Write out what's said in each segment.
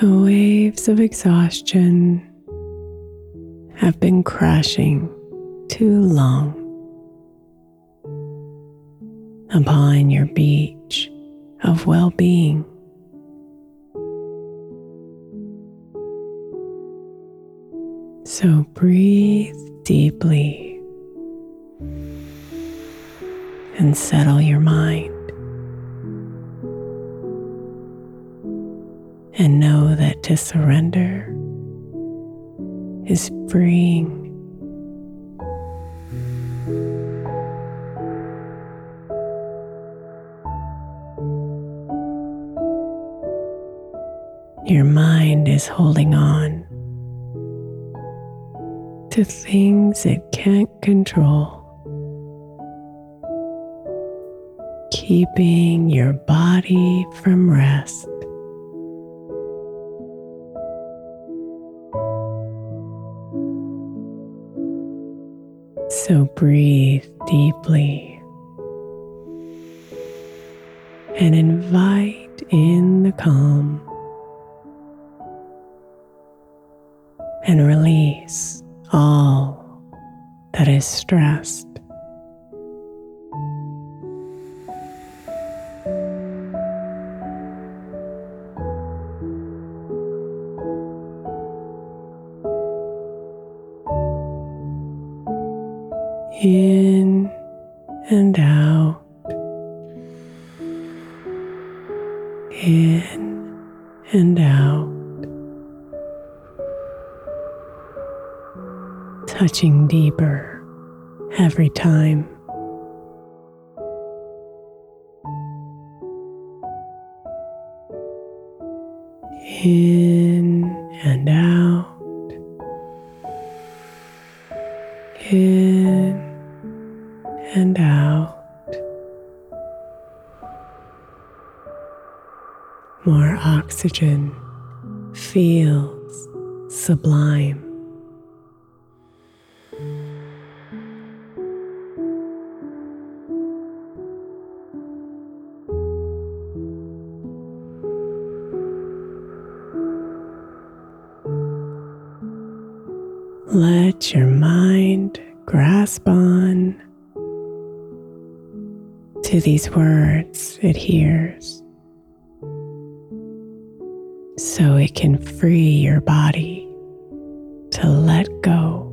The waves of exhaustion have been crashing too long upon your beach of well-being. So breathe deeply and settle your mind. And know that to surrender is freeing. Your mind is holding on to things it can't control, keeping your body from rest. So breathe deeply and invite in the calm and release all that is stressed. In and out, in and out, touching deeper every time. In and out, in and out, more oxygen feels sublime. Let your mind grasp on to these words it hears, so it can free your body to let go.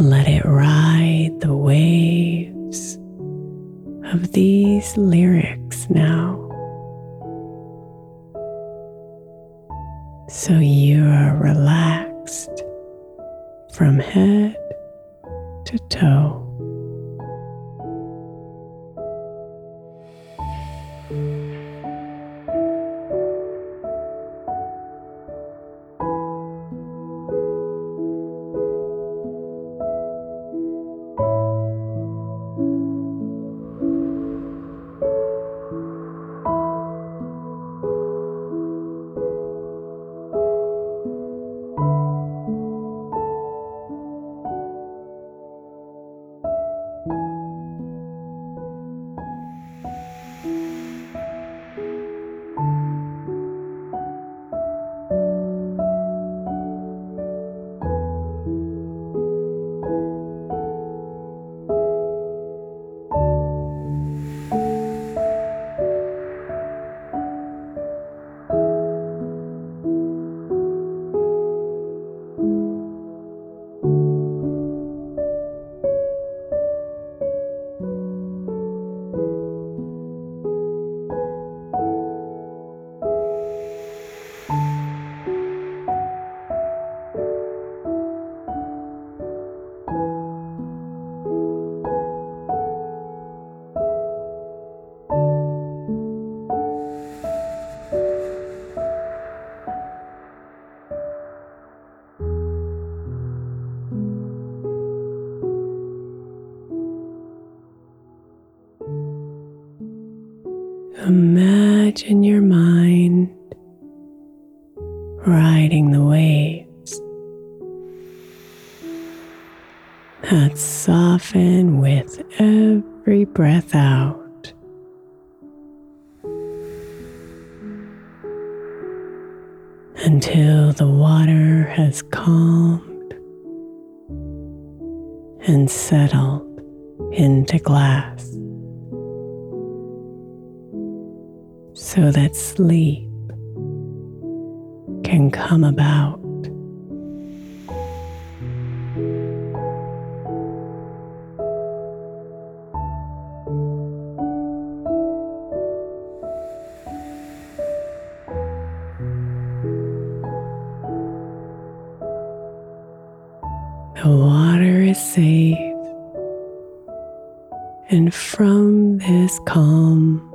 Let it ride the waves of these lyrics now, so you are relaxed from head to toe. Imagine your mind riding the waves that soften with every breath out. Until the water has calmed and settled into glass, so that sleep can come about. The water is safe, and from this calm,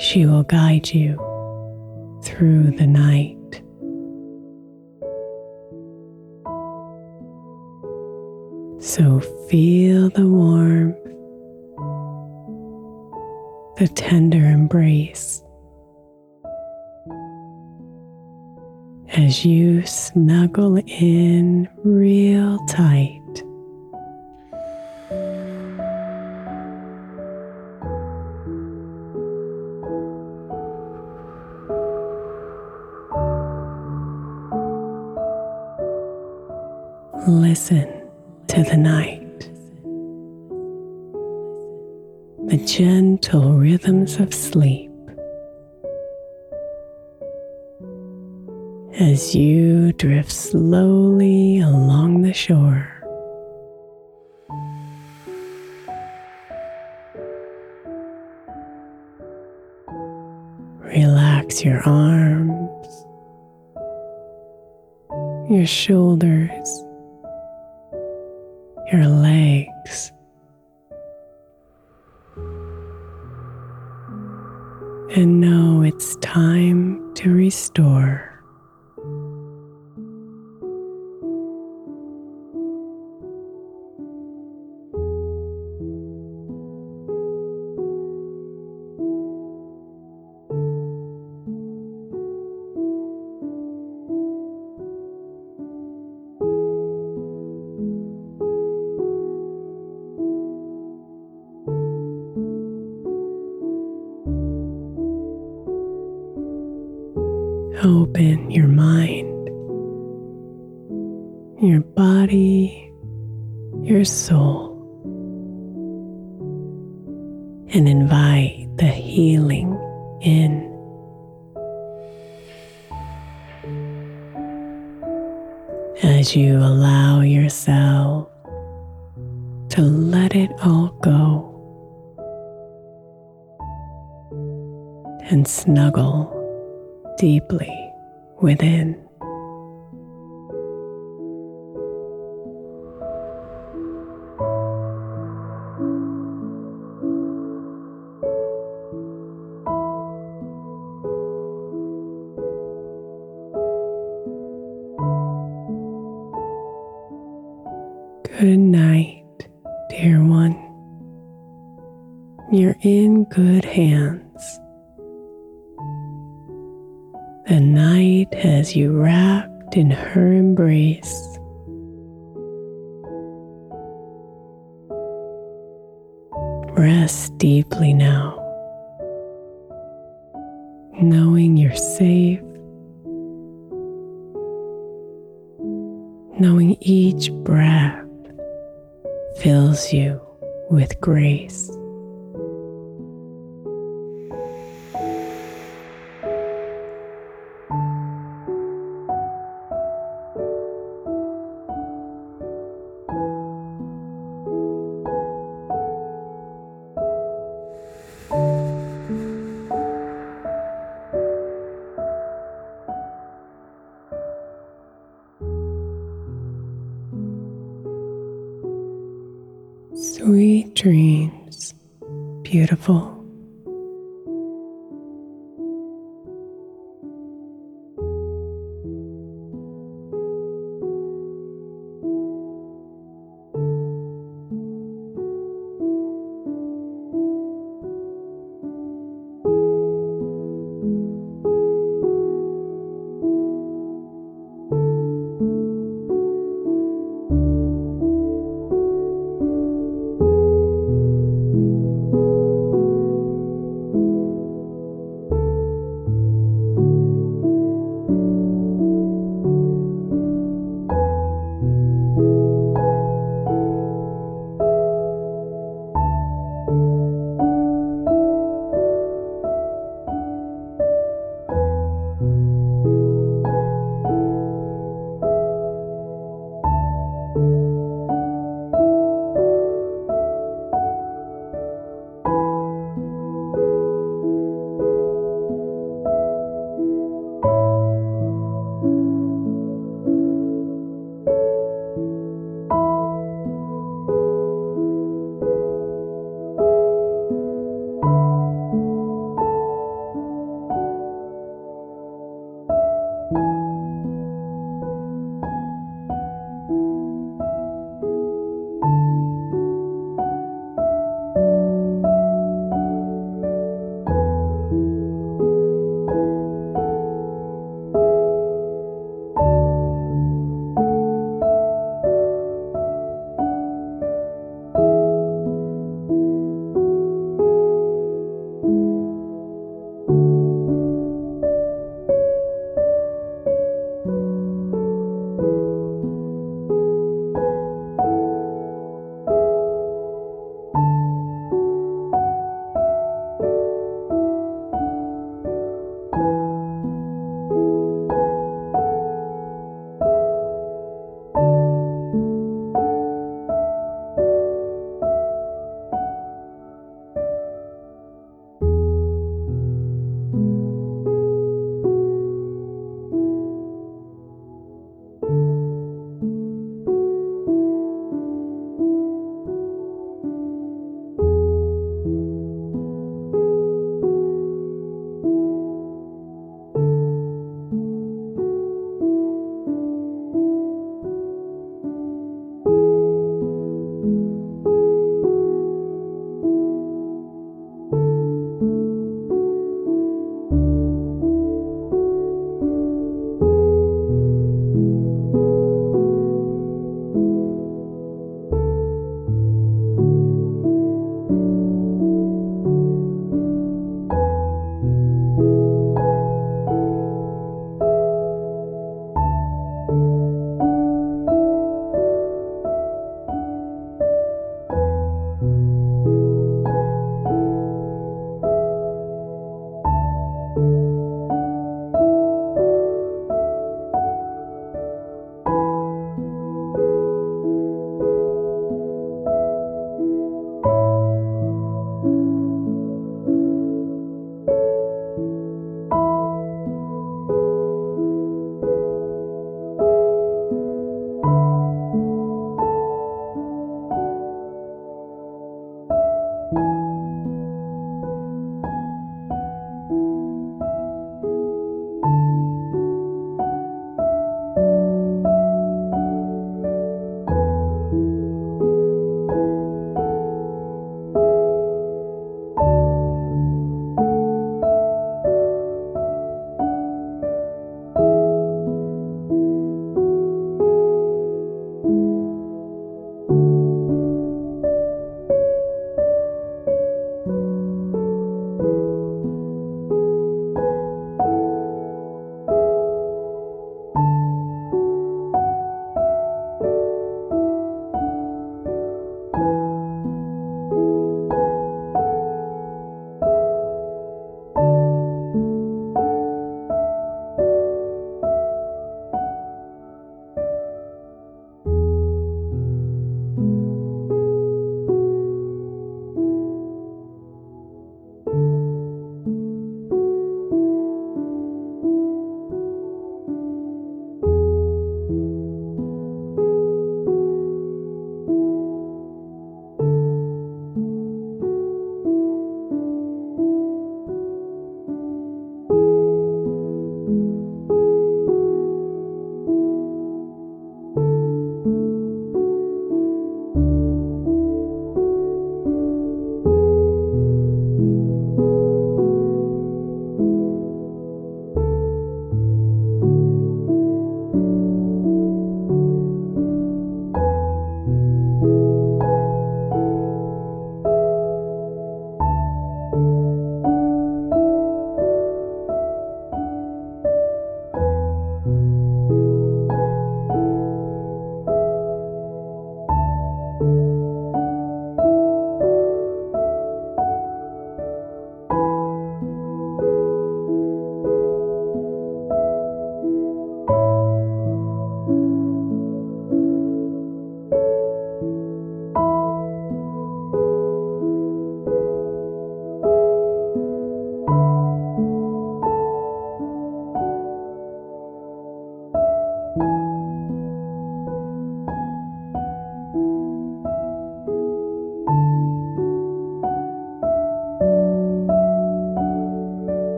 she will guide you through the night. So feel the warmth, the tender embrace, as you snuggle in real tight. Listen to the night, the gentle rhythms of sleep, as you drift slowly along the shore. Relax your arms, your shoulders, your legs, and know it's time to restore. Open your mind, your body, your soul, and invite the healing in. As you allow yourself to let it all go and snuggle deeply within. Good night, dear one. You're in good hands. The night has you wrapped in her embrace. Rest deeply now, knowing you're safe, knowing each breath fills you with grace. Sweet dreams, beautiful.